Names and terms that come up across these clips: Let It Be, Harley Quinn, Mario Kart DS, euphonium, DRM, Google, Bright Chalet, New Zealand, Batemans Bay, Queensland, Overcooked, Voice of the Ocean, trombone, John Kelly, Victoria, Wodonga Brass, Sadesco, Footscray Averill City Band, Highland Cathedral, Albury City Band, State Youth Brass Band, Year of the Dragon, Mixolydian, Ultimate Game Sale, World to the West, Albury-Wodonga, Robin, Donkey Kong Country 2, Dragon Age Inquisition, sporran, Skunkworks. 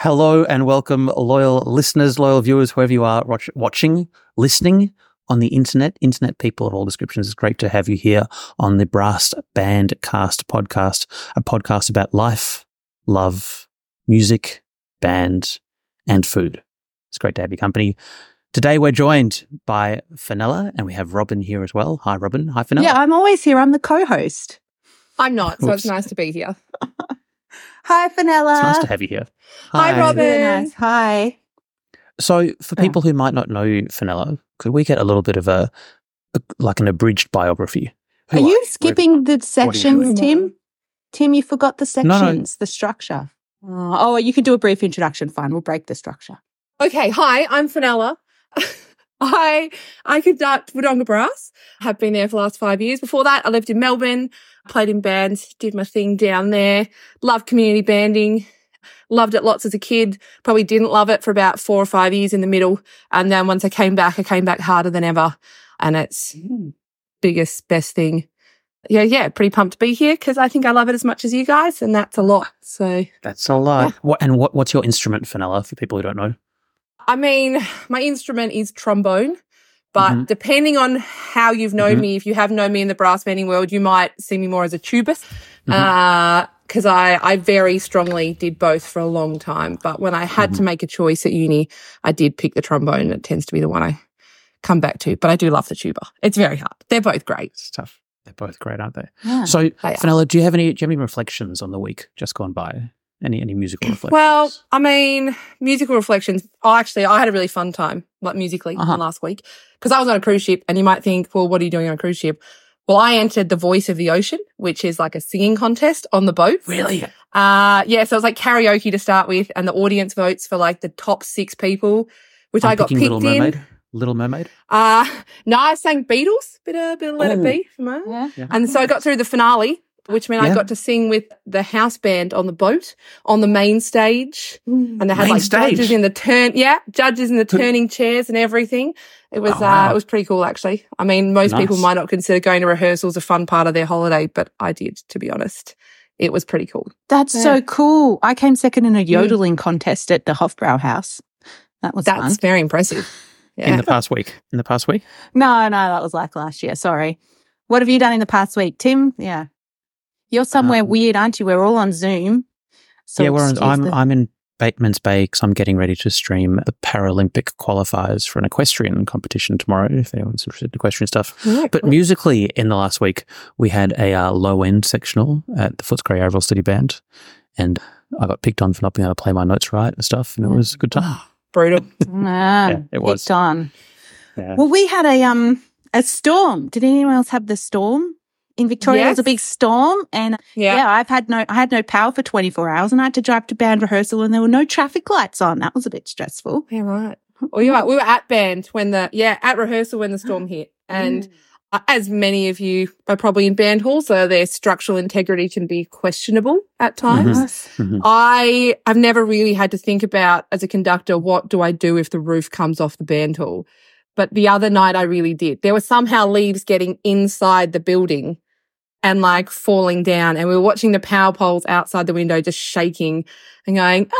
Hello and welcome, loyal listeners, loyal viewers, whoever you are watching, listening on the internet people of all descriptions. It's great to have you here on the Brass Bandcast podcast, a podcast about life, love, music, band, and food. It's great to have your company. Today we're joined by Fenella, and we have Robin here as well. Hi, Robin. Hi, Fenella. Yeah, I'm always here. I'm the co-host. I'm not, so it's nice to be here. Hi, Fenella. It's nice to have you here. Hi Robin. Nice. Hi. So for people who might not know you, Fenella, could we get a little bit of like an abridged biography? Are you skipping the sections, Tim? Tim, you forgot the sections, the structure. Oh, you can do a brief introduction. Fine, we'll break the structure. Okay, hi, I'm Fenella. I conduct Wodonga Brass, have been there for the last 5 years. Before that, I lived in Melbourne, played in bands, did my thing down there, loved community banding, loved it lots as a kid, probably didn't love it for about 4 or 5 years in the middle. And then once I came back harder than ever, and it's biggest, best thing. Yeah, pretty pumped to be here because I think I love it as much as you guys, and that's a lot. So that's a lot. Yeah. What's your instrument, Fenella, for people who don't know? I mean, my instrument is trombone, but depending on how you've known me, if you have known me in the brass banding world, you might see me more as a tubist because I very strongly did both for a long time. But when I had to make a choice at uni, I did pick the trombone. It tends to be the one I come back to, but I do love the tuba. It's very hard. They're both great. It's tough. They're both great, aren't they? Yeah, so, Fenella, do you have any reflections on the week just gone by? Any musical reflections? Well, I mean, musical reflections. Oh, actually, I had a really fun time, like musically, last week because I was on a cruise ship. And you might think, well, what are you doing on a cruise ship? Well, I entered the Voice of the Ocean, which is like a singing contest on the boat. Really? Yeah. So it was like karaoke to start with, and the audience votes for like the top 6 people, which I got picked Little Mermaid. Little Mermaid? No, I sang Beatles, bit of Let It Be for mine. Yeah. And so I got through the finale, which meant I got to sing with the house band on the boat on the main stage, and they had judges in the turning chairs and everything. It was it was pretty cool, actually. I mean, most people might not consider going to rehearsals a fun part of their holiday, but I did, to be honest. It was pretty cool. That's so cool. I came second in a yodeling contest at the Hofbrauhaus. That's fun. Very impressive. Yeah. In the past week? No, that was like last year. Sorry. What have you done in the past week, Tim? Yeah. You're somewhere weird, aren't you? We're all on Zoom. So yeah, I'm in Batemans Bay because I'm getting ready to stream the Paralympic qualifiers for an equestrian competition tomorrow, if anyone's interested in equestrian stuff. Yeah, but cool. Musically, in the last week, we had a low-end sectional at the Footscray Averill City Band, and I got picked on for not being able to play my notes right and stuff, and it was a good time. Brutal. Yeah, it was. Picked on. Yeah. Well, we had a storm. Did anyone else have the storm? In Victoria, there was a big storm, and I had no power for 24 hours, and I had to drive to band rehearsal, and there were no traffic lights on. That was a bit stressful. Yeah, right. Well, you're right. We were at band when at rehearsal when the storm hit, and as many of you are probably in band hall, so their structural integrity can be questionable at times. I've never really had to think about as a conductor, what do I do if the roof comes off the band hall? But the other night I really did. There were somehow leaves getting inside the building and like falling down, and we were watching the power poles outside the window just shaking and going,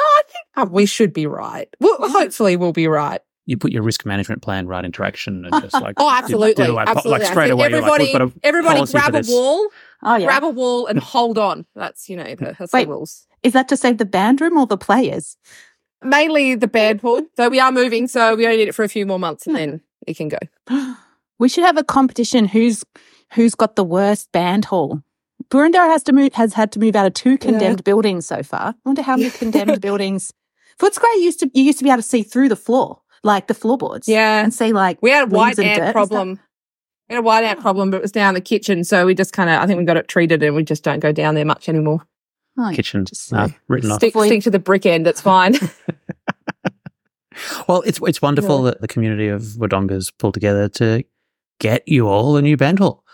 we should be right. Hopefully we'll be right. You put your risk management plan right into action and just like absolutely. Absolutely. Like straight away everybody grab a wall. Oh, yeah. Grab a wall and hold on. That's, that's the rules. Is that to save the band room or the players? Mainly the band pool, though we are moving, so we only need it for a few more months and then it can go. We should have a competition who's got the worst band hall. Burundar has had to move out of 2 condemned buildings so far. I wonder how many condemned buildings. Footscray used to be able to see through the floor, like the floorboards. Yeah. And see like we had a white ant problem. We had a white ant problem, but it was down in the kitchen, so we just I think we got it treated and we just don't go down there much anymore. Kitchen written off. Stick to the brick end, it's fine. Well, it's wonderful that the community of Wodongas pulled together to get you all a new band hall.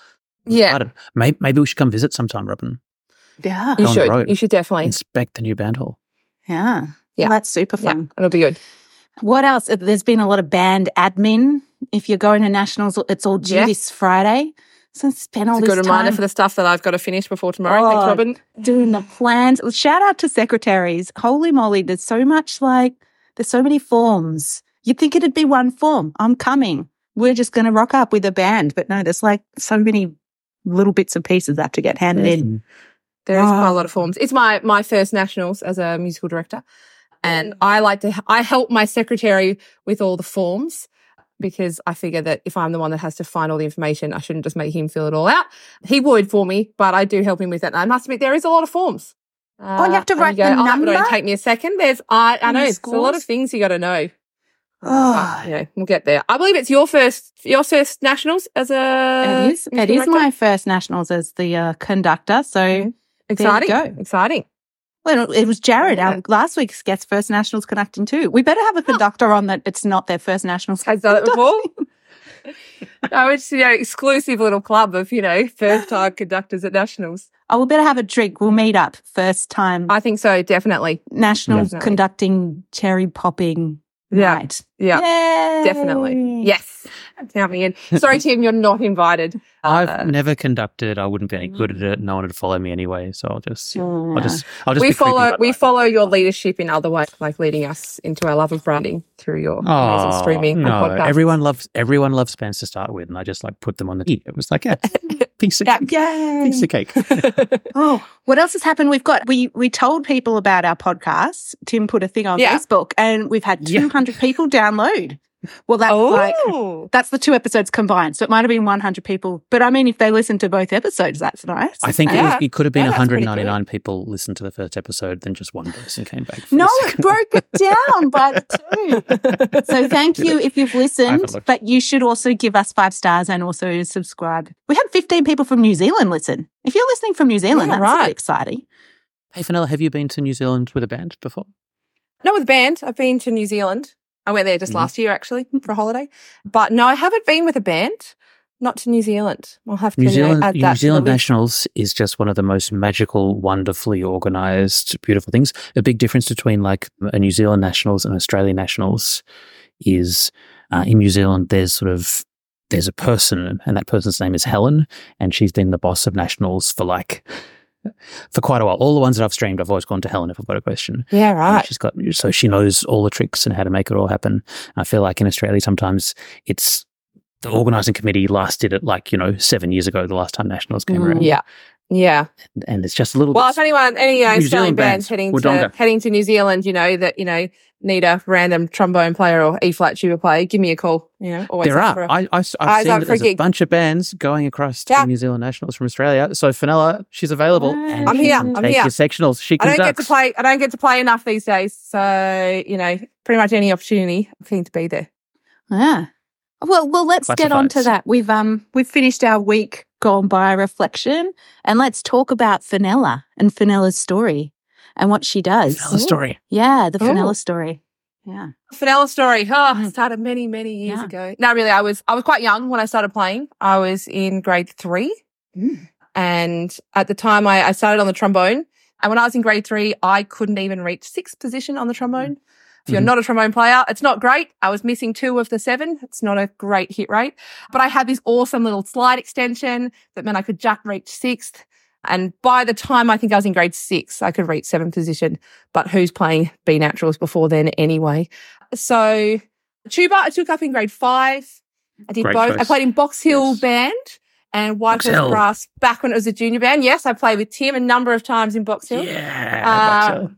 Yeah. Maybe we should come visit sometime, Robin. Yeah. You should. You should definitely. Inspect the new band hall. Yeah. Yeah. Well, that's super fun. Yeah, it'll be good. What else? There's been a lot of band admin. If you're going to Nationals, it's all due this Friday. So spend all this time. It's a good reminder for the stuff that I've got to finish before tomorrow. Thanks, Robin. Doing the plans. Shout out to secretaries. Holy moly, there's so many forms. You'd think it'd be one form. I'm coming. We're just going to rock up with a band. But no, there's so many little bits and pieces that have to get handed in. There is quite a lot of forms. It's my first nationals as a musical director. And I help my secretary with all the forms, because I figure that if I'm the one that has to find all the information, I shouldn't just make him fill it all out. He would for me, but I do help him with that. And I must admit, there is a lot of forms. You have to write the number? That would only take me a second. I know, it's a lot of things you got to know. We'll get there. I believe it's your first nationals as a... It is my first nationals as the conductor, so exciting. There you go. Exciting. Well, it was Jared, our last week's guest, first nationals conducting too. We better have a conductor on that it's not their first nationals. Has done it before? No, it's exclusive little club of, first-time conductors at nationals. Oh, we better have a drink. We'll meet up first time. I think so, definitely. Nationals conducting, cherry popping night. Yeah, yay. Definitely. Yes. Count me in. Sorry, Tim, you're not invited. I've never conducted. I wouldn't be any good at it. No one would follow me anyway, so I'll just. We follow your leadership in other ways, like leading us into our love of branding through your amazing streaming and podcast. Everyone loves bands to start with, and I just put them on the. It was piece of cake. Yay. Piece of cake. What else has happened? We've got we told people about our podcast. Tim put a thing on Facebook, and we've had 200 people download. Well, that's that's the two episodes combined. So it might have been 100 people. But I mean, if they listened to both episodes, that's nice. I think it could have been 199 people listened to the first episode, then just one person came back. No, it broke it down by the two. So thank you if you've listened, but you should also give us 5 stars and also subscribe. We had 15 people from New Zealand listen. If you're listening from New Zealand, that's really exciting. Hey, Fenella, have you been to New Zealand with a band before? Not with a band. I've been to New Zealand. I went there just last year, actually, for a holiday. But no, I haven't been with a band, not to New Zealand. We'll have to add that. New Zealand Nationals is just one of the most magical, wonderfully organised, beautiful things. A big difference between a New Zealand Nationals and Australian Nationals is in New Zealand there's a person, and that person's name is Helen, and she's been the boss of Nationals for quite a while. All the ones that I've streamed, I've always gone to Helen if I've got a question. Yeah, right. So she knows all the tricks and how to make it all happen. I feel like in Australia sometimes it's the organising committee last did it 7 years ago, the last time Nationals came around. Yeah, yeah. And it's just a little bit... Well, if anyone, any Australian bands heading to New Zealand, need a random trombone player or E-flat tuba player, give me a call. I've seen there's a bunch of bands going across to New Zealand Nationals from Australia. So Fenella, she's available. And I'm here. Take your sectionals. She conducts. I don't get to play enough these days. So pretty much any opportunity, I'm keen to be there. Yeah. Well, let's get on to that. We've finished our week gone by reflection, and let's talk about Fenella and Fenella's story. And what she does. Fenella story. Yeah, the Fenella story. Yeah. Fenella story. Oh, started many, many years ago. No, really, I was quite young when I started playing. I was in grade 3. Mm. And at the time I started on the trombone. And when I was in grade 3, I couldn't even reach 6th position on the trombone. If you're not a trombone player, it's not great. I was missing 2 of the 7. It's not a great hit rate. But I had this awesome little slide extension that meant I could just reach 6th. And by the time I think I was in grade 6, I could reach 7th position, but who's playing B naturals before then anyway? So tuba I took up in grade 5. I did great both. Choice. I played in Box Hill Band and Whitehorse Brass back when it was a junior band. Yes, I played with Tim a number of times in Box Hill. Yeah, Box Hill.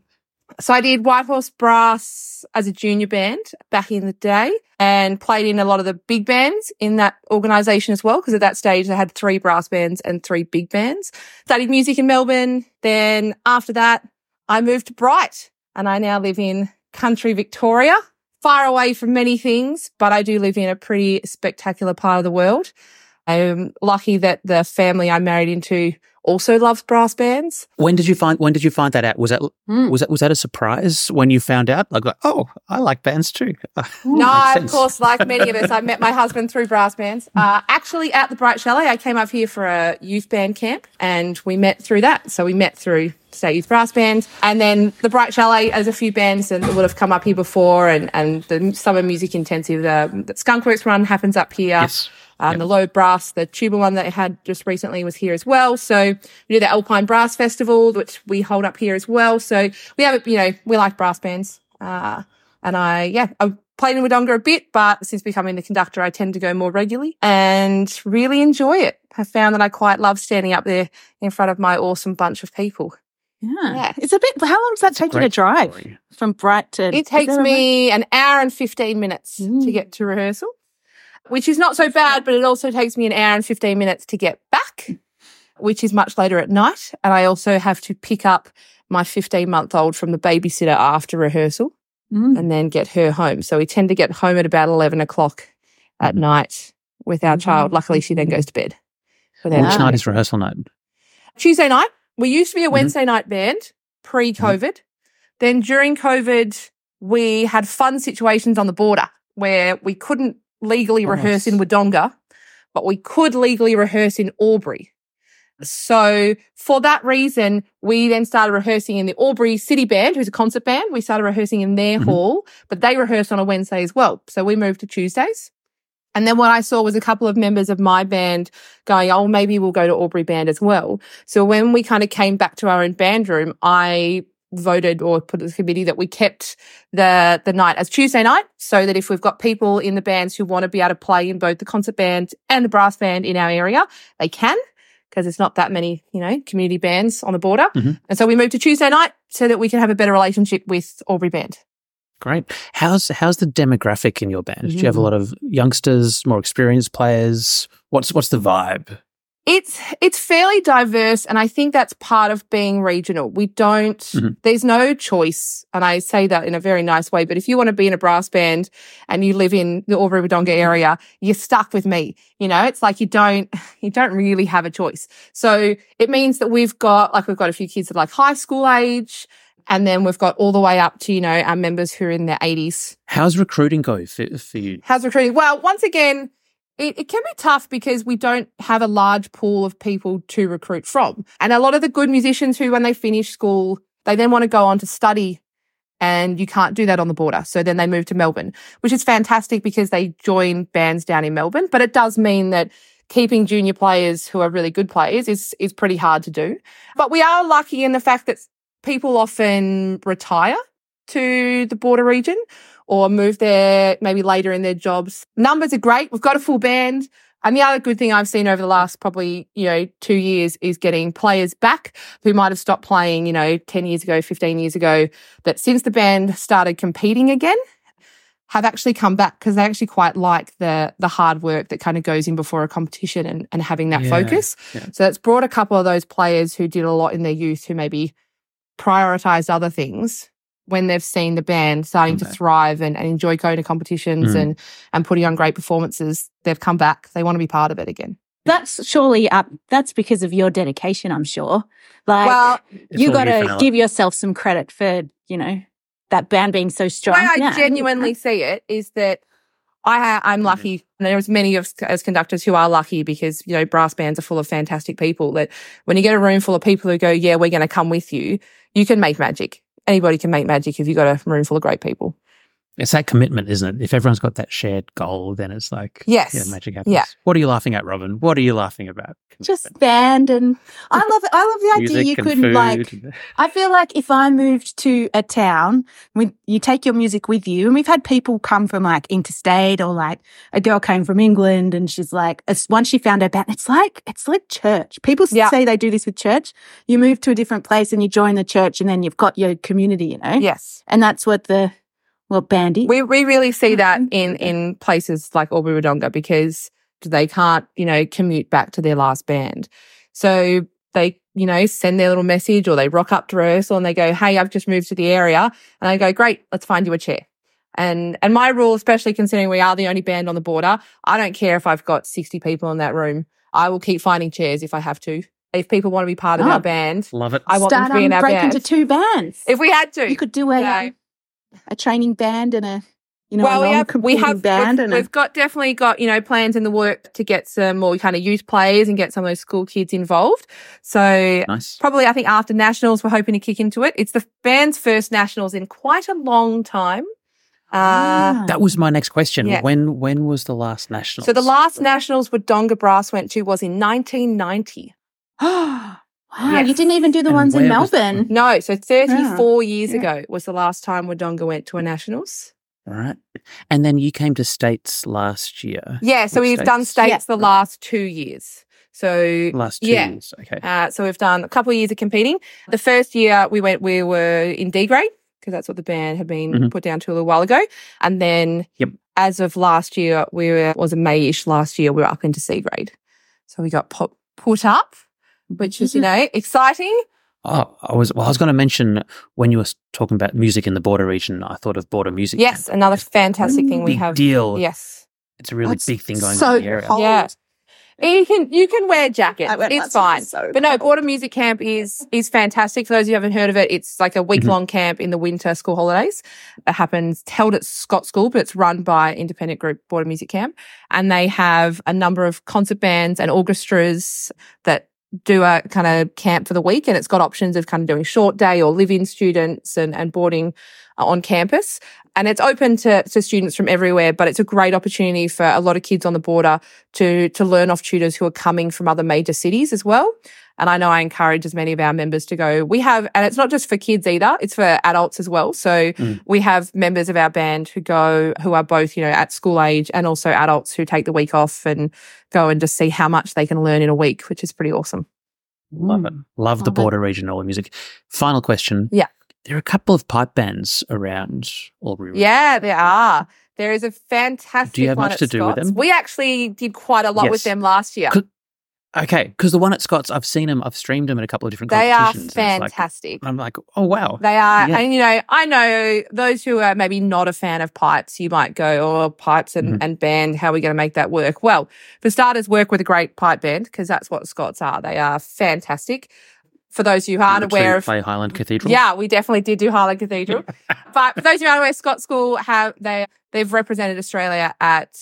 So I did Whitehorse Brass as a junior band back in the day and played in a lot of the big bands in that organisation as well, because at that stage they had 3 brass bands and 3 big bands. Studied music in Melbourne. Then after that I moved to Bright, and I now live in country Victoria, far away from many things, but I do live in a pretty spectacular part of the world. I'm lucky that the family I married into also loves brass bands. When did you find that out? Was that a surprise when you found out? I like bands too. No, of course, like many of us, I met my husband through brass bands. Actually, at the Bright Chalet, I came up here for a youth band camp, and we met through that. So we met through State Youth Brass Band, and then the Bright Chalet as a few bands that would have come up here before, and the summer music intensive that Skunkworks run happens up here. Yes. The low brass, the tuba one that I had just recently was here as well. So we do the Alpine Brass Festival, which we hold up here as well. So we have, we like brass bands. I played in Wodonga a bit, but since becoming the conductor, I tend to go more regularly and really enjoy it. I found that I quite love standing up there in front of my awesome bunch of people. Yeah. It's a bit, how long does that take you to drive from Bright to? It takes me an hour and 15 minutes to get to rehearsal, which is not so bad, but it also takes me an hour and 15 minutes to get back, which is much later at night. And I also have to pick up my 15-month-old from the babysitter after rehearsal and then get her home. So we tend to get home at about 11 o'clock at night with our child. Luckily, she then goes to bed. Which night is rehearsal night? Tuesday night. We used to be a Wednesday night band pre-COVID. Then during COVID, we had fun situations on the border where we couldn't legally rehearse in Wodonga, but we could legally rehearse in Albury. So for that reason, we then started rehearsing in the Albury City Band, who's a concert band. We started rehearsing in their hall, but they rehearsed on a Wednesday as well. So we moved to Tuesdays. And then what I saw was a couple of members of my band going, oh, maybe we'll go to Albury Band as well. So when we kind of came back to our own band room, I voted or put as a committee that we kept the night as Tuesday night so that if we've got people in the bands who want to be able to play in both the concert band and the brass band in our area, they can, because it's not that many, community bands on the border. And so we moved to Tuesday night so that we can have a better relationship with Albury Band. Great. How's the demographic in your band? Do you have a lot of youngsters, more experienced players? What's the vibe? It's fairly diverse, and I think that's part of being regional. We don't there's no choice, and I say that in a very nice way, but if you want to be in a brass band and you live in the Albury-Wodonga area, you're stuck with me. It's like you don't really have a choice. So it means that we've got a few kids that are like high school age. And then we've got all the way up to, our members who are in their 80s. How's recruiting go for you? Well, once again, it can be tough because we don't have a large pool of people to recruit from. And a lot of the good musicians who, when they finish school, they then want to go on to study, and you can't do that on the border. So then they move to Melbourne, which is fantastic because they join bands down in Melbourne. But it does mean that keeping junior players who are really good players is pretty hard to do. But we are lucky in the fact that people often retire to the border region or move there maybe later in their jobs. Numbers are great. We've got a full band. And the other good thing I've seen over the last probably, 2 years is getting players back who might have stopped playing, 10 years ago, 15 years ago. But since the band started competing again, have actually come back because they actually quite like the hard work that kind of goes in before a competition and having that focus. Yeah. So that's brought a couple of those players who did a lot in their youth who maybe prioritized other things when they've seen the band starting to thrive and enjoy going to competitions and putting on great performances. They've come back. They want to be part of it again. That's surely that's because of your dedication, I'm sure. You got to give yourself some credit for, that band being so strong. The way I genuinely see it is that I'm lucky, and there's many of us as conductors who are lucky because, brass bands are full of fantastic people that when you get a room full of people who go, yeah, we're going to come with you, you can make magic. Anybody can make magic if you've got a room full of great people. It's that commitment, isn't it? If everyone's got that shared goal, then it's like, magic happens. Yeah. What are you laughing at, Robin? What are you laughing about? Just band, and I love it. I love the idea you could I feel like if I moved to a town, you take your music with you, and we've had people come from interstate, or a girl came from England, and she's once she found her band, it's like church. People say they do this with church. You move to a different place and you join the church, and then you've got your community. Yes, and that's what the bandy. We really see that in places like Albury-Wodonga because they can't, commute back to their last band. So they, send their little message or they rock up to rehearsal and they go, hey, I've just moved to the area. And I go, great, let's find you a chair. And my rule, especially considering we are the only band on the border, I don't care if I've got 60 people in that room. I will keep finding chairs if I have to. If people want to be part of our band, love it. I want them to be in our band. Break into two bands. If we had to. You could do a training band and a, we have band. We've definitely got, plans in the work to get some more kind of youth players and get some of those school kids involved. So probably I think after Nationals, we're hoping to kick into it. It's the band's first Nationals in quite a long time. That was my next question. Yeah. When was the last Nationals? So the last Nationals Wodonga Brass went to was in 1990. Wow, yes. You didn't even do the ones in Melbourne. No, so 34 years ago was the last time Wodonga went to a Nationals. All right. And then you came to States last year. Yeah, so we've done States the last 2 years. So last 2 years, okay. So we've done a couple of years of competing. The first year we were in D grade, because that's what the band had been put down to a little while ago. And then as of last year, May-ish last year, we were up into C grade. So we got put up, which is, exciting. Oh, I was going to mention when you were talking about music in the border region, I thought of border music. Yes, camp. Another fantastic thing we have. Big deal. Yes. It's a really big thing going on in the area. Cold. Yeah. You can wear jackets. It's fine. So but no, border music camp is fantastic. For those who haven't heard of it, it's like a week-long camp in the winter school holidays. It happens held at Scots School, but it's run by independent group Border Music Camp. And they have a number of concert bands and orchestras that do a kind of camp for the week, and it's got options of kind of doing short day or live-in students and boarding on campus. And it's open to students from everywhere, but it's a great opportunity for a lot of kids on the border to learn off tutors who are coming from other major cities as well. And I know I encourage as many of our members to go. We have, and it's not just for kids either, it's for adults as well. So we have members of our band who go, who are both, at school age and also adults who take the week off and go and just see how much they can learn in a week, which is pretty awesome. Love it. Love the border region, all the music. Final question. Yeah. There are a couple of pipe bands around Albury. Yeah, there are. There is a fantastic one. Do you have much to do with them? We actually did quite a lot with them last year. Okay, because the one at Scots, I've seen them, I've streamed them at a couple of different competitions. They are fantastic. I'm like, oh, wow. They are. Yeah. And, I know those who are maybe not a fan of pipes, you might go, oh, pipes and band, how are we going to make that work? Well, for starters, work with a great pipe band, because that's what Scots are. They are fantastic. For those who aren't aware of... play Highland Cathedral. Yeah, we definitely did do Highland Cathedral. But for those who aren't aware, Scots School, they've represented Australia at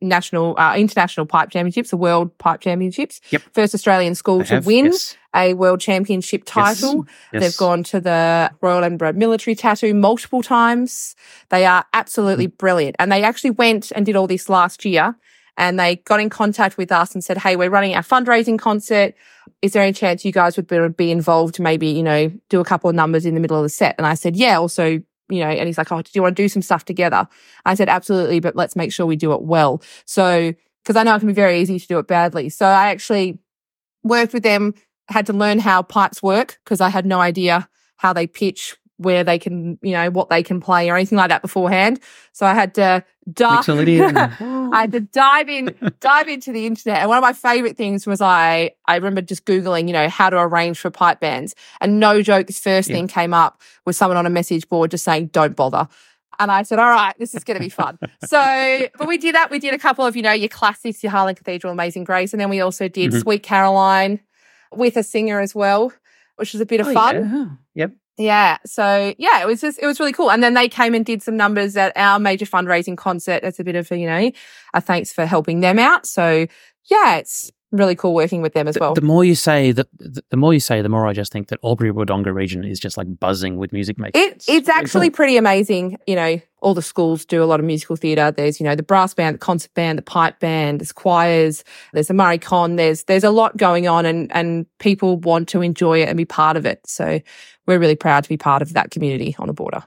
national, international pipe championships, the World Pipe Championships. Yep. First Australian school win a world championship title. Yes. They've gone to the Royal Edinburgh military tattoo multiple times. They are absolutely brilliant. And they actually went and did all this last year. And they got in contact with us and said, hey, we're running our fundraising concert. Is there any chance you guys would be involved, maybe, do a couple of numbers in the middle of the set? And I said, yeah, also, and he's like, oh, do you want to do some stuff together? I said, absolutely, but let's make sure we do it well. So, because I know it can be very easy to do it badly. So I actually worked with them, had to learn how pipes work because I had no idea how they pitch, where they can, what they can play or anything like that beforehand. So I had to dive into the internet. And one of my favorite things was I remember just Googling, how to arrange for pipe bands. And no joke, this first thing came up was someone on a message board just saying, don't bother. And I said, all right, this is going to be fun. So, but we did that. We did a couple of, your classics, your Highland Cathedral, Amazing Grace. And then we also did Sweet Caroline with a singer as well, which was a bit of fun. Yeah. Yep. Yeah. So, yeah, it was really cool. And then they came and did some numbers at our major fundraising concert as a bit of a thanks for helping them out. So, yeah, it's really cool working with them as well. The more you say, the more I just think that Albury-Wodonga region is just like buzzing with music making. It's actually pretty amazing. All the schools do a lot of musical theatre. There's, the brass band, the concert band, the pipe band, there's choirs, there's the Murray Con, there's a lot going on and people want to enjoy it and be part of it. So we're really proud to be part of that community on a border.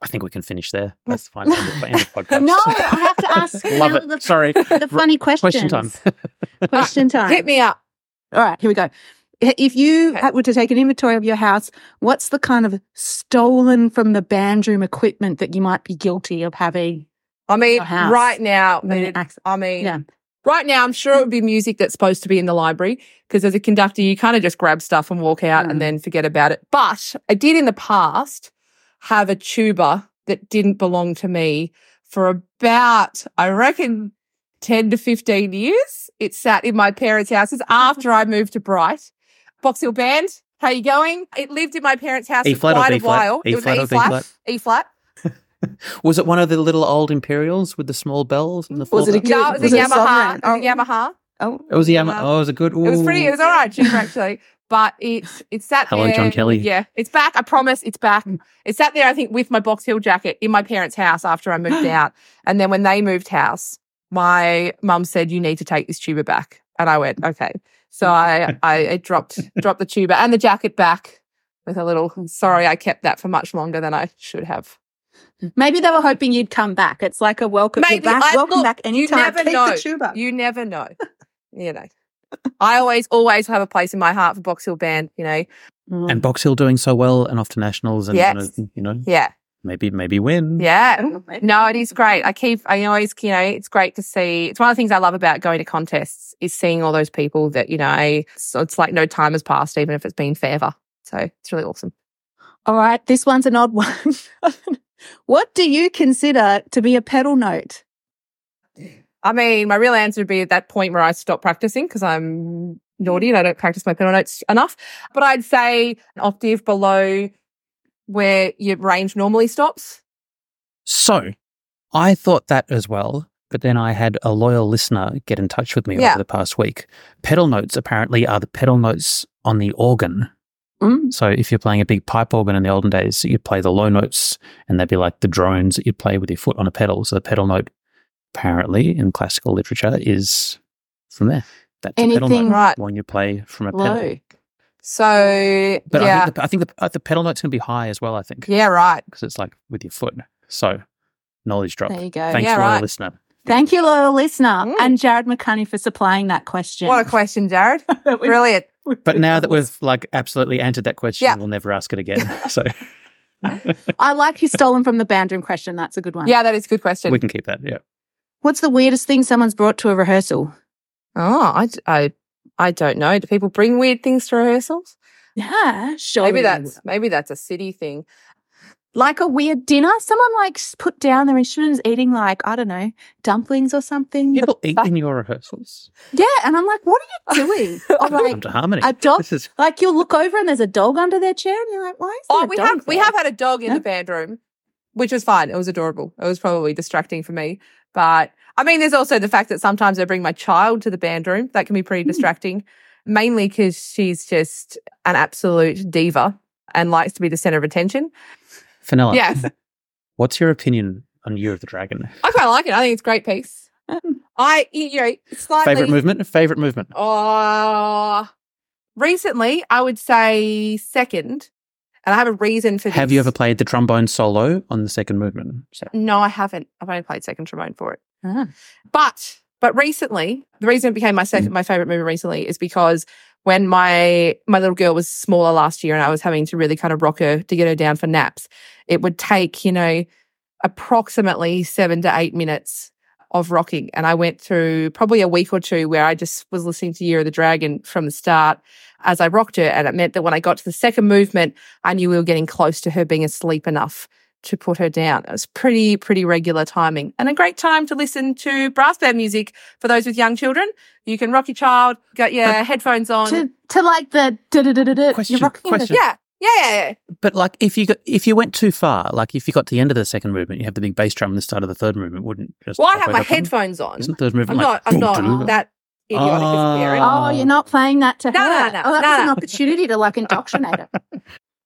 I think we can finish there. That's fine. End of podcast. No, I have to ask. Love it. Sorry. The funny questions. Question time. Question time. Hit me up. All right, here we go. If you were to take an inventory of your house, what's the kind of stolen from the band room equipment that you might be guilty of having? Right now, I'm sure it would be music that's supposed to be in the library because as a conductor, you kind of just grab stuff and walk out and then forget about it. But I did in the past have a tuba that didn't belong to me for about, I reckon, 10 to 15 years. It sat in my parents' houses after I moved to Bright. Box Hill Band, how you going? It lived in my parents' house for quite a while. E-flat. Was it one of the little old Imperials with the small bells and the four? It was a Yamaha. It was a Yamaha. Oh, it was a good. It was pretty. It was all right, actually. But it's sat there. Hello, John Kelly. Yeah, it's back. I promise it's back. It sat there, I think, with my Box Hill jacket in my parents' house after I moved out. And then when they moved house, my mum said, you need to take this tuba back. And I went, okay. So I dropped the tuba and the jacket back with a little, sorry, I kept that for much longer than I should have. Maybe they were hoping you'd come back. It's like a welcome back. Welcome back anytime. You never know. Keep the tuba. You never know. You know. I always have a place in my heart for Box Hill Band, you know. And Box Hill doing so well and off to nationals and, yes. You know, yeah. maybe win. Yeah. No, it is great. I always, you know, it's great to see. It's one of the things I love about going to contests is seeing all those people that, you know, it's like no time has passed, even if it's been forever. So it's really awesome. All right. This one's an odd one. What do you consider to be a pedal note? I mean, my real answer would be at that point where I stop practicing because I'm naughty and I don't practice my pedal notes enough. But I'd say an octave below where your range normally stops. So I thought that as well, but then I had a loyal listener get in touch with me over the past week. Pedal notes apparently are the pedal notes on the organ. So if you're playing a big pipe organ in the olden days, you'd play the low notes and they'd be like the drones that you'd play with your foot on a pedal. So the pedal note, apparently, in classical literature, is from there. That's anything a pedal note when you play from a pedal. Low. So, but yeah. I think the pedal note's going to be high as well, I think. Yeah, right. Because it's like with your foot. So, knowledge drop. There you go. Thanks, loyal listener. Thank you, loyal listener. And Jared McCunney for supplying that question. What a question, Jared. Brilliant. But now that we've like absolutely answered that question, we'll never ask it again. So. I like his stolen from the band room question. That's a good one. Yeah, that is a good question. We can keep that, yeah. What's the weirdest thing someone's brought to a rehearsal? Oh, I don't know. Do people bring weird things to rehearsals? Yeah, sure. Maybe that's a city thing. Like a weird dinner? Someone like put down their instruments eating like, I don't know, dumplings or something. People eat in your rehearsals? Yeah, and I'm like, what are you doing? I'm like, welcome to Harmony. A dog, like you'll look over and there's a dog under their chair and you're like, why is there a dog? We have had a dog in the band room, which was fine. It was adorable. It was probably distracting for me. But, I mean, there's also the fact that sometimes I bring my child to the band room. That can be pretty distracting, mainly because she's just an absolute diva and likes to be the centre of attention. Fenella, yes. What's your opinion on Year of the Dragon? I quite like it. I think it's a great piece. Slightly... Favourite movement? Oh, recently, I would say second. And I have a reason for this. Have you ever played the trombone solo on the second movement? So. No, I haven't. I've only played second trombone for it. Uh-huh. But recently, the reason it became my favourite movement recently is because when my little girl was smaller last year and I was having to really kind of rock her to get her down for naps, it would take, you know, approximately 7 to 8 minutes of rocking. And I went through probably a week or two where I just was listening to Year of the Dragon from the start as I rocked her. And it meant that when I got to the second movement, I knew we were getting close to her being asleep enough to put her down. It was pretty regular timing and a great time to listen to brass band music for those with young children. You can rock your child, got your headphones on. To like the da-da-da-da-da. Question, you're rocking question. Yeah. But like if you went too far, like if you got to the end of the second movement, you have the big bass drum on the start of the third movement, wouldn't just. Well, I have my headphones on. Isn't the third movement I'm not that idiotic as Mary. Oh, you're not playing that to her. No. Oh, that was an opportunity to like indoctrinate her.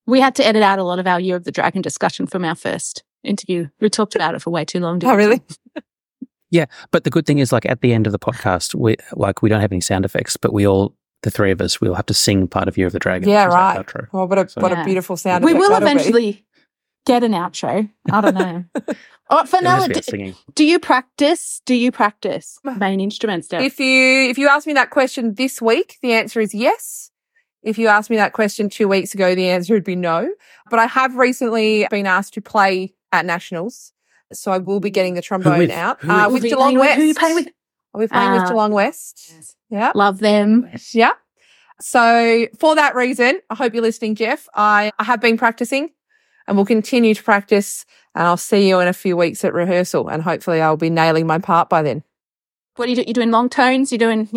We had to edit out a lot of our Year of the Dragon discussion from our first interview. We talked about it for way too long. Oh, really? Yeah, but the good thing is, like at the end of the podcast, we don't have any sound effects, but the three of us, we'll have to sing part of Year of the Dragon. Yeah, right. Oh, what a beautiful sound effect. We will eventually get an outro. I don't know. Oh, Fenella, do you practice main instruments? Deb? If you ask me that question this week, the answer is yes. If you asked me that question 2 weeks ago, the answer would be no. But I have recently been asked to play at nationals, so I will be getting the trombone out with Geelong West. Who are you playing with? I'll be playing with Geelong West. Yes. Yeah, love them. Yeah. So for that reason, I hope you're listening, Jeff. I have been practicing, and will continue to practice. And I'll see you in a few weeks at rehearsal, and hopefully I'll be nailing my part by then. What are you doing? You're doing long tones. You're doing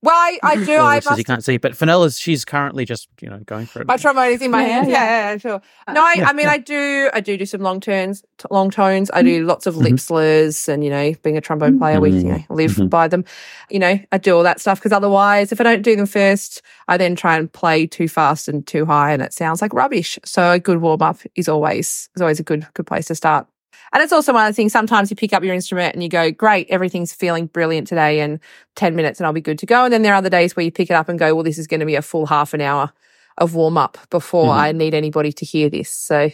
Well, I do. Well, I must... You can't see, but Fenella's, she's currently just, you know, going for it. My trombone is in my hand. Yeah, sure. No, I do some long tones. I do lots of lip slurs and, you know, being a trombone player, we live by them. You know, I do all that stuff because otherwise, if I don't do them first, I then try and play too fast and too high and it sounds like rubbish. So a good warm-up is always a good place to start. And it's also one of the things, sometimes you pick up your instrument and you go, great, everything's feeling brilliant today and 10 minutes and I'll be good to go. And then there are other days where you pick it up and go, well, this is going to be a full half an hour of warm-up before I need anybody to hear this. So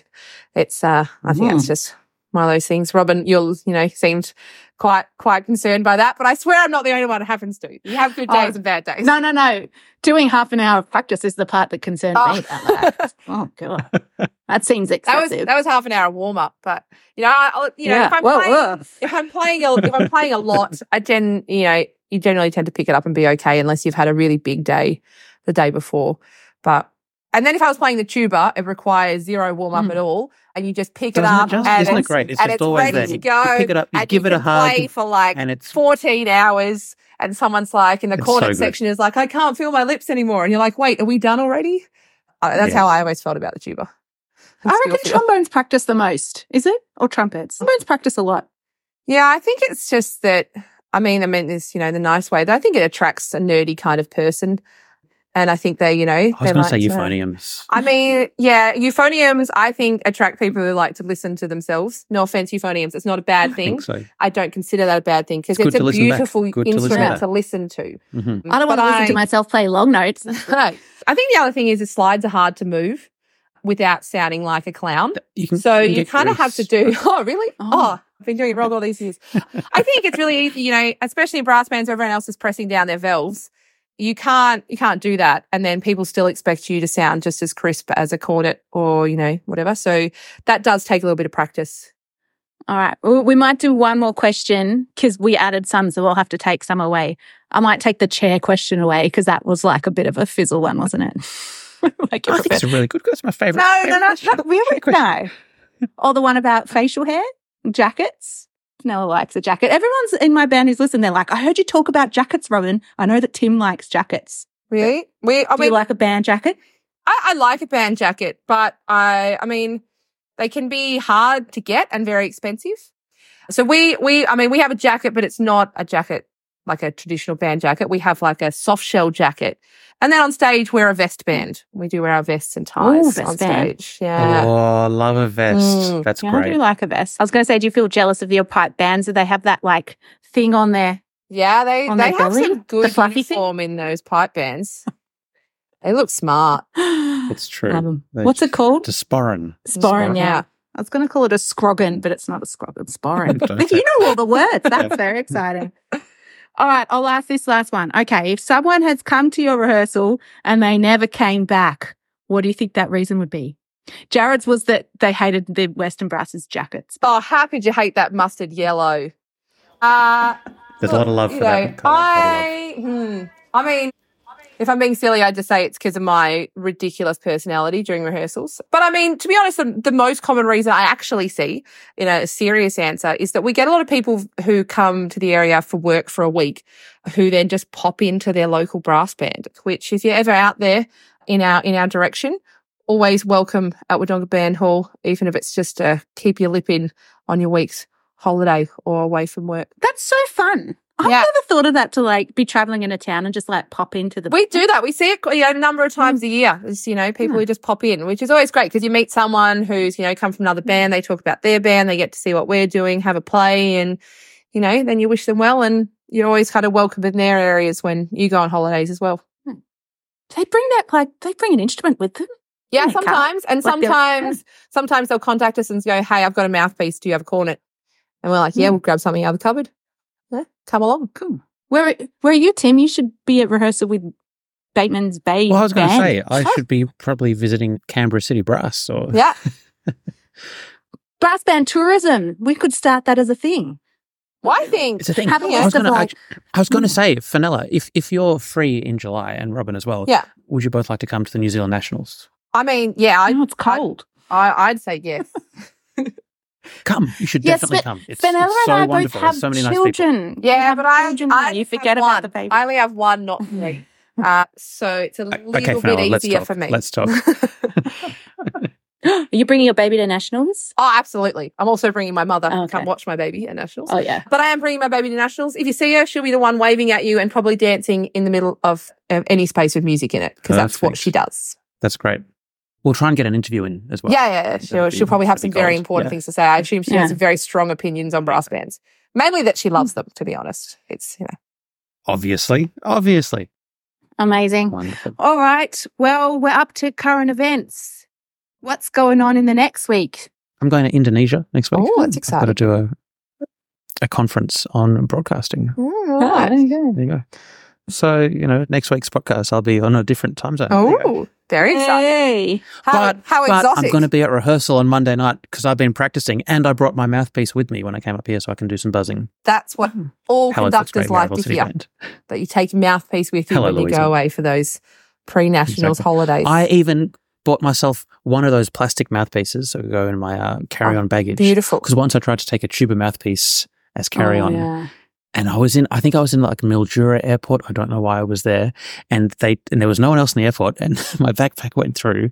it's, I think that's just one of those things. Robin, you seemed quite concerned by that, but I swear I'm not the only one it happens to. You have good days and bad days. No. Doing half an hour of practice is the part that concerned me about that. Oh, God. That seems excessive. That was half an hour of warm up, but if I'm playing a lot, you generally tend to pick it up and be okay unless you've had a really big day the day before. And then if I was playing the tuba, it requires zero warm up at all, and you just pick it up and it's ready to go, you pick it up, you give it a hug, and it's 14 hours. And someone's like in the cornet section is like, I can't feel my lips anymore, and you're like, wait, are we done already? That's how I always felt about the tuba. I reckon trombones practice the most, is it? Or trumpets? Trombones practice a lot. Yeah, I think it's just that, I mean this, the nice way, that I think it attracts a nerdy kind of person. And I think I was going to say euphoniums. Euphoniums, I think, attract people who like to listen to themselves. No offense, euphoniums. It's not a bad thing. I think so. I don't consider that a bad thing because it's a beautiful instrument to listen to. Mm-hmm. I don't want to listen to myself play long notes. No. I think the other thing is slides are hard to move without sounding like a clown. You kind of have to do, oh, really? Oh. I've been doing it wrong all these years. I think it's really easy, especially in brass bands, everyone else is pressing down their valves. You can't do that, and then people still expect you to sound just as crisp as a cornet or whatever. So that does take a little bit of practice. All right, well, we might do one more question because we added some, so we'll have to take some away. I might take the chair question away because that was like a bit of a fizzle one, wasn't it? I think it's a really good question. It's my favourite. No. Or the one about facial hair, jackets. Fenella likes a jacket. Everyone's in my band who's listened, they're like, I heard you talk about jackets, Robin. I know that Tim likes jackets. Really? Do you like a band jacket? I like a band jacket, but I mean, they can be hard to get and very expensive. So we have a jacket, but it's not a jacket like a traditional band jacket. We have like a soft shell jacket. And then on stage, we're a vest band. We do wear our vests and ties on stage. Yeah. Oh, love a vest. That's great. I do like a vest. I was going to say, do you feel jealous of your pipe bands? Do they have that like thing on there? Yeah, they have belly? Some good uniform in those pipe bands. They look smart. It's true. What's it called? A sporran. Sporran, yeah. I was going to call it a scroggin, but it's not a scroggin. Sporran. You know all the words. That's very exciting. All right, I'll ask this last one. Okay, if someone has come to your rehearsal and they never came back, what do you think that reason would be? Jared's was that they hated the Western Brasses jackets. Oh, how could you hate that mustard yellow? There's a lot of love for that. I mean, if I'm being silly, I'd just say it's because of my ridiculous personality during rehearsals. But I mean, to be honest, the most common reason I actually see, a serious answer is that we get a lot of people who come to the area for work for a week who then just pop into their local brass band, which if you're ever out there in our direction, always welcome at Wodonga Band Hall, even if it's just to keep your lip in on your week's holiday or away from work. That's so fun. I've never thought of that, to like be traveling in a town and just like pop into the. We do that. We see it a number of times a year. It's, people who just pop in, which is always great because you meet someone who's, come from another band. They talk about their band. They get to see what we're doing, have a play, and, then you wish them well. And you're always kind of welcome in their areas when you go on holidays as well. Hmm. They bring an instrument with them. Yeah, sometimes. And sometimes they'll contact us and go, hey, I've got a mouthpiece. Do you have a cornet? And we're like, yeah, we'll grab something out of the cupboard. Come along. Cool. Where are you, Tim? You should be at rehearsal with Batemans Bay. Well, I was going to say, I should be probably visiting Canberra City Brass. Or... Yeah. Brass band tourism. We could start that as a thing. Well, I think it's a thing. I was going to say, Fenella, if you're free in July, and Robin as well, would you both like to come to the New Zealand Nationals? I mean, yeah. It's cold. I'd say yes. Come come. You should definitely come. It's so and I wonderful. Both have so many children. Nice people. Yeah, but I you forget about the baby. I only have one, not three. So it's a little bit easier for me. Let's talk. Are you bringing your baby to nationals? Oh, absolutely. I'm also bringing my mother to come watch my baby at nationals. Oh, yeah. But I am bringing my baby to nationals. If you see her, she'll be the one waving at you and probably dancing in the middle of any space with music in it because that's what she does. That's great. We'll try and get an interview in as well. Yeah. She'll probably have some very important things to say. I assume she has very strong opinions on brass bands, mainly that she loves them, to be honest. It's, you know. Obviously. Amazing. Wonderful. All right. Well, we're up to current events. What's going on in the next week? I'm going to Indonesia next week. Oh, that's exciting. I've got to do a conference on broadcasting. Oh, right. There you go. So, next week's podcast, I'll be on a different time zone. Oh, very exciting. Hey. How exotic. But I'm going to be at rehearsal on Monday night because I've been practicing and I brought my mouthpiece with me when I came up here so I can do some buzzing. That's what all conductors like to hear, that you take mouthpiece with you when you go away for those pre-nationals holidays. I even bought myself one of those plastic mouthpieces that go in my carry-on baggage. Beautiful. Because once I tried to take a tuba mouthpiece as carry-on and I think I was in like Mildura Airport. I don't know why I was there. And there was no one else in the airport and my backpack went through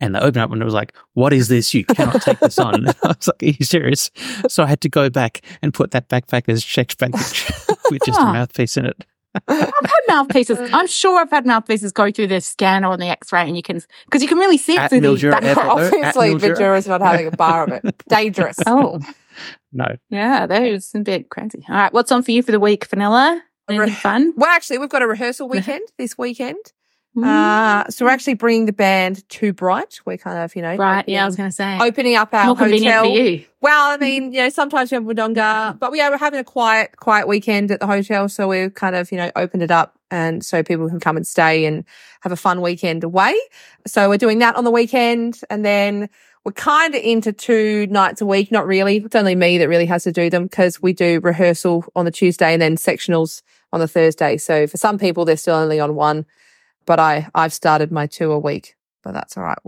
and they opened up and it was like, what is this? You cannot take this on. And I was like, are you serious? So I had to go back and put that backpack as checked baggage with just a mouthpiece in it. I'm sure I've had mouthpieces go through the scanner on the X-ray and because you can really see it through the back. Obviously, Mildura's not having a bar of it. Dangerous. Oh. No. Yeah, that is a bit crazy. All right, what's on for you for the week, Fenella? Anything fun? Well, actually, we've got a rehearsal weekend this weekend. So we're actually bringing the band to Bright. We're kind of, Bright, I was going to say. Opening up our hotel. More convenient for you. Well, I mean, sometimes we have Wodonga, but we're having a quiet weekend at the hotel. So we've kind of, opened it up and so people can come and stay and have a fun weekend away. So we're doing that on the weekend and then we're kind of into 2 nights a week. Not really. It's only me that really has to do them because we do rehearsal on the Tuesday and then sectionals on the Thursday. So for some people, they're still only on one. But I've started my 2 a week, but that's all right.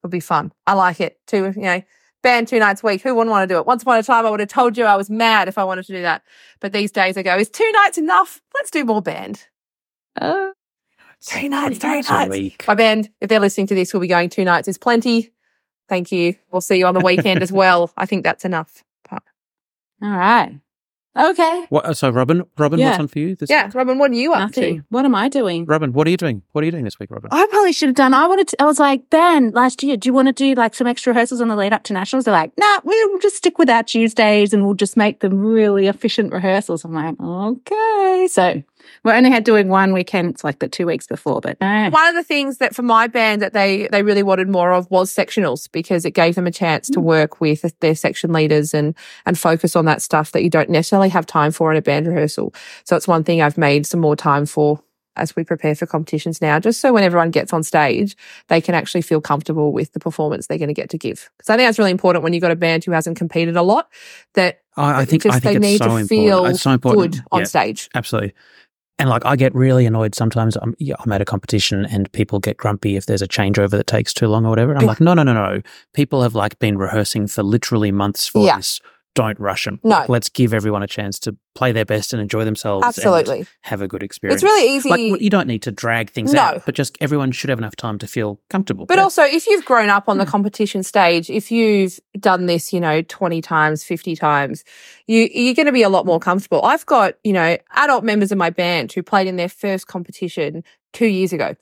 It'll be fun. I like it. 2 nights a week. Who wouldn't want to do it? Once upon a time, I would have told you I was mad if I wanted to do that. But these days I go, is 2 nights enough? Let's do more band. 3 nights. My band, if they're listening to this, will be going 2 nights is plenty. Thank you. We'll see you on the weekend as well. I think that's enough. All right. Okay. So, Robin, what's on for you this week? Yeah, Robin, what are you up to? What am I doing? Robin, what are you doing? What are you doing this week, Robin? I probably should have done. I was like, Ben, last year, do you want to do like some extra rehearsals on the lead up to nationals? They're like, nah, we'll just stick with our Tuesdays and we'll just make them really efficient rehearsals. I'm like, okay. So we only had doing one weekend. It's like the 2 weeks before, but no. One of the things that for my band that they really wanted more of was sectionals because it gave them a chance to work with their section leaders and focus on that stuff that you don't necessarily have time for in a band rehearsal. So it's one thing I've made some more time for as we prepare for competitions now, just so when everyone gets on stage, they can actually feel comfortable with the performance they're going to get to give. Because I think that's really important when you've got a band who hasn't competed a lot, that I think they need to feel good on stage. Absolutely. And like I get really annoyed sometimes. I'm at a competition and people get grumpy if there's a changeover that takes too long or whatever. I'm like, no. People have like been rehearsing for literally months for this. Don't rush them. No. Let's give everyone a chance to play their best and enjoy themselves. Absolutely. And have a good experience. It's really easy. Like, you don't need to drag things out, but just everyone should have enough time to feel comfortable. But also, if you've grown up on the competition stage, if you've done this, 20 times, 50 times, you're going to be a lot more comfortable. I've got, adult members of my band who played in their first competition 2 years ago.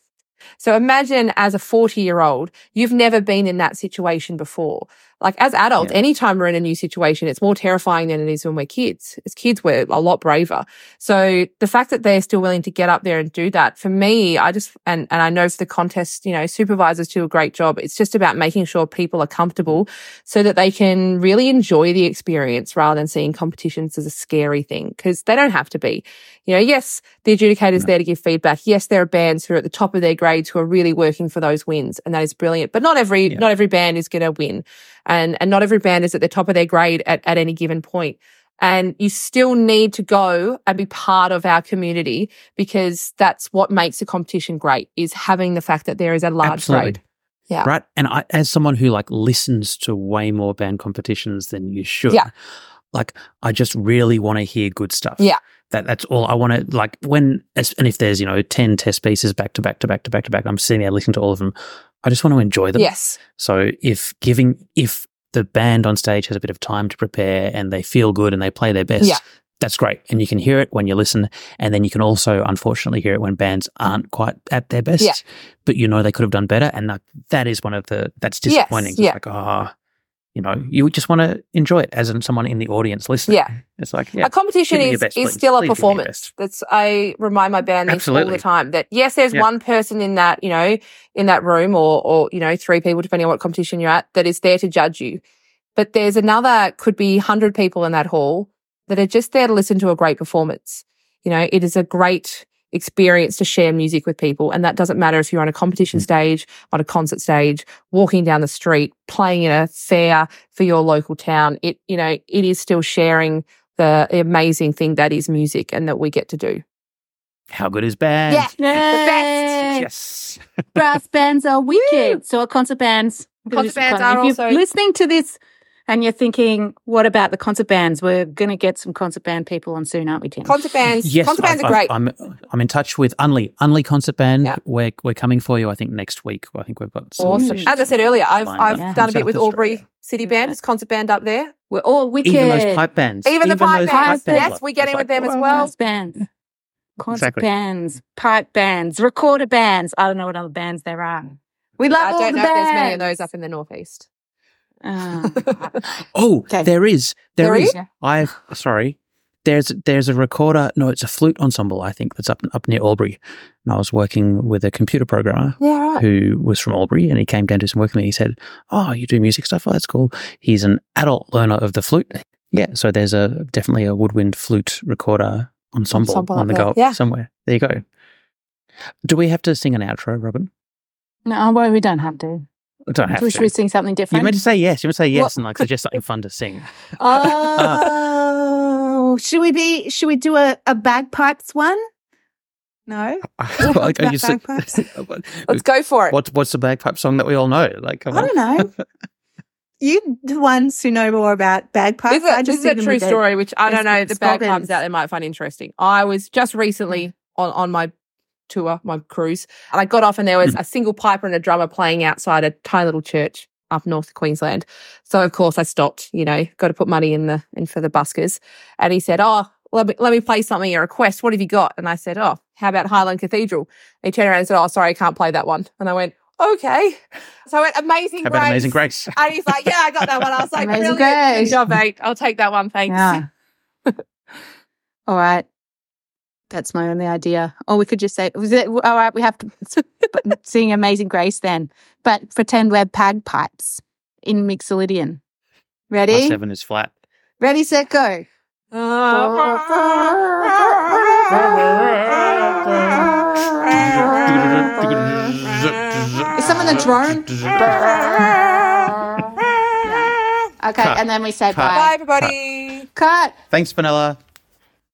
So imagine as a 40-year-old, you've never been in that situation before. Like as adults, anytime we're in a new situation, it's more terrifying than it is when we're kids. As kids, we're a lot braver. So the fact that they're still willing to get up there and do that, for me, I just, and I know for the contest, supervisors do a great job. It's just about making sure people are comfortable so that they can really enjoy the experience rather than seeing competitions as a scary thing because they don't have to be. Yes, the adjudicator's there to give feedback. Yes, there are bands who are at the top of their grades who are really working for those wins, and that is brilliant. But not every band is going to win. And not every band is at the top of their grade at any given point. And you still need to go and be part of our community because that's what makes a competition great is having the fact that there is a large grade. Yeah. Right? And I, as someone who like listens to way more band competitions than you should, yeah. like I just really want to hear good stuff. Yeah. That's all I want to, like, when, and if there's, 10 test pieces back to back, I'm sitting there listening to all of them. I just want to enjoy them. Yes. So if the band on stage has a bit of time to prepare and they feel good and they play their best, yeah. that's great. And you can hear it when you listen, and then you can also, unfortunately, hear it when bands aren't quite at their best, yeah. but they could have done better. And that is that's disappointing. Yes. Yeah. It's like, you just want to enjoy it as in someone in the audience listening. Yeah. It's like, yeah. A competition is still a performance. I remind my band this all the time that, yes, there's yeah. one person in that, in that room or three people, depending on what competition you're at, that is there to judge you. But there's another, could be 100 people in that hall that are just there to listen to a great performance. It is a great experience to share music with people, and that doesn't matter if you're on a competition stage, on a concert stage, walking down the street, playing in a fair for your local town. It it is still sharing the amazing thing that is music and that we get to do. How good is band? Yeah, the best. Yes, brass bands are wicked. So concert bands are also. If you're listening to this and you're thinking, what about the concert bands? We're going to get some concert band people on soon, aren't we, Tim? Concert bands. Yes, concert bands are great. I'm in touch with Unley Concert Band. Yeah. We're coming for you, I think, next week. I think we've got some. Awesome. As I said earlier, I've done a bit with Albury City Band. It's concert band up there. We're all wicked. Even those pipe bands. Even the pipe bands. Yes, we get in with them as well. Brass bands. Concert bands, pipe bands, recorder bands. I don't know what other bands there are. We love all the bands. I don't know if there's many of those up in the northeast. Okay. There is. Yeah. There's a recorder. No, it's a flute ensemble, I think, that's up near Albury. And I was working with a computer programmer who was from Albury, and he came down to some work with me. He said, "Oh, you do music stuff? Oh, that's cool." He's an adult learner of the flute. Yeah. So there's definitely a woodwind flute recorder ensemble on the go somewhere. There you go. Do we have to sing an outro, Robin? No, well, we don't have to. Should we sing something different? You meant to say yes. And like suggest something fun to sing. Oh, should we do a bagpipes one? No. Bagpipes. Let's go for it. What's the bagpipe song that we all know? Like, I don't know. You the ones who know more about bagpipes. This is a true story, which I don't know. The bagpipes out there might find interesting. I was just recently on my tour, my cruise, and I got off and there was a single piper and a drummer playing outside a tiny little church up north of Queensland. So of course I stopped, got to put money in for the buskers. And he said, "Oh, let me play something, a request. What have you got?" And I said, "Oh, how about Highland Cathedral?" And he turned around and said, "Oh, sorry, I can't play that one." And I went, "Okay." So I went, "Amazing Grace." And he's like, "Yeah, I got that one." I was like, "Amazing Grace. Good job, mate. I'll take that one, thanks." Yeah. All right. That's my only idea. Or we could just say, all right, we have to sing Amazing Grace then, but pretend we're bagpipes in Mixolydian. Ready? My seven is flat. Ready, set, go. Is someone a drone? Okay, and then we say bye. Bye, everybody. Cut. Thanks, Fenella.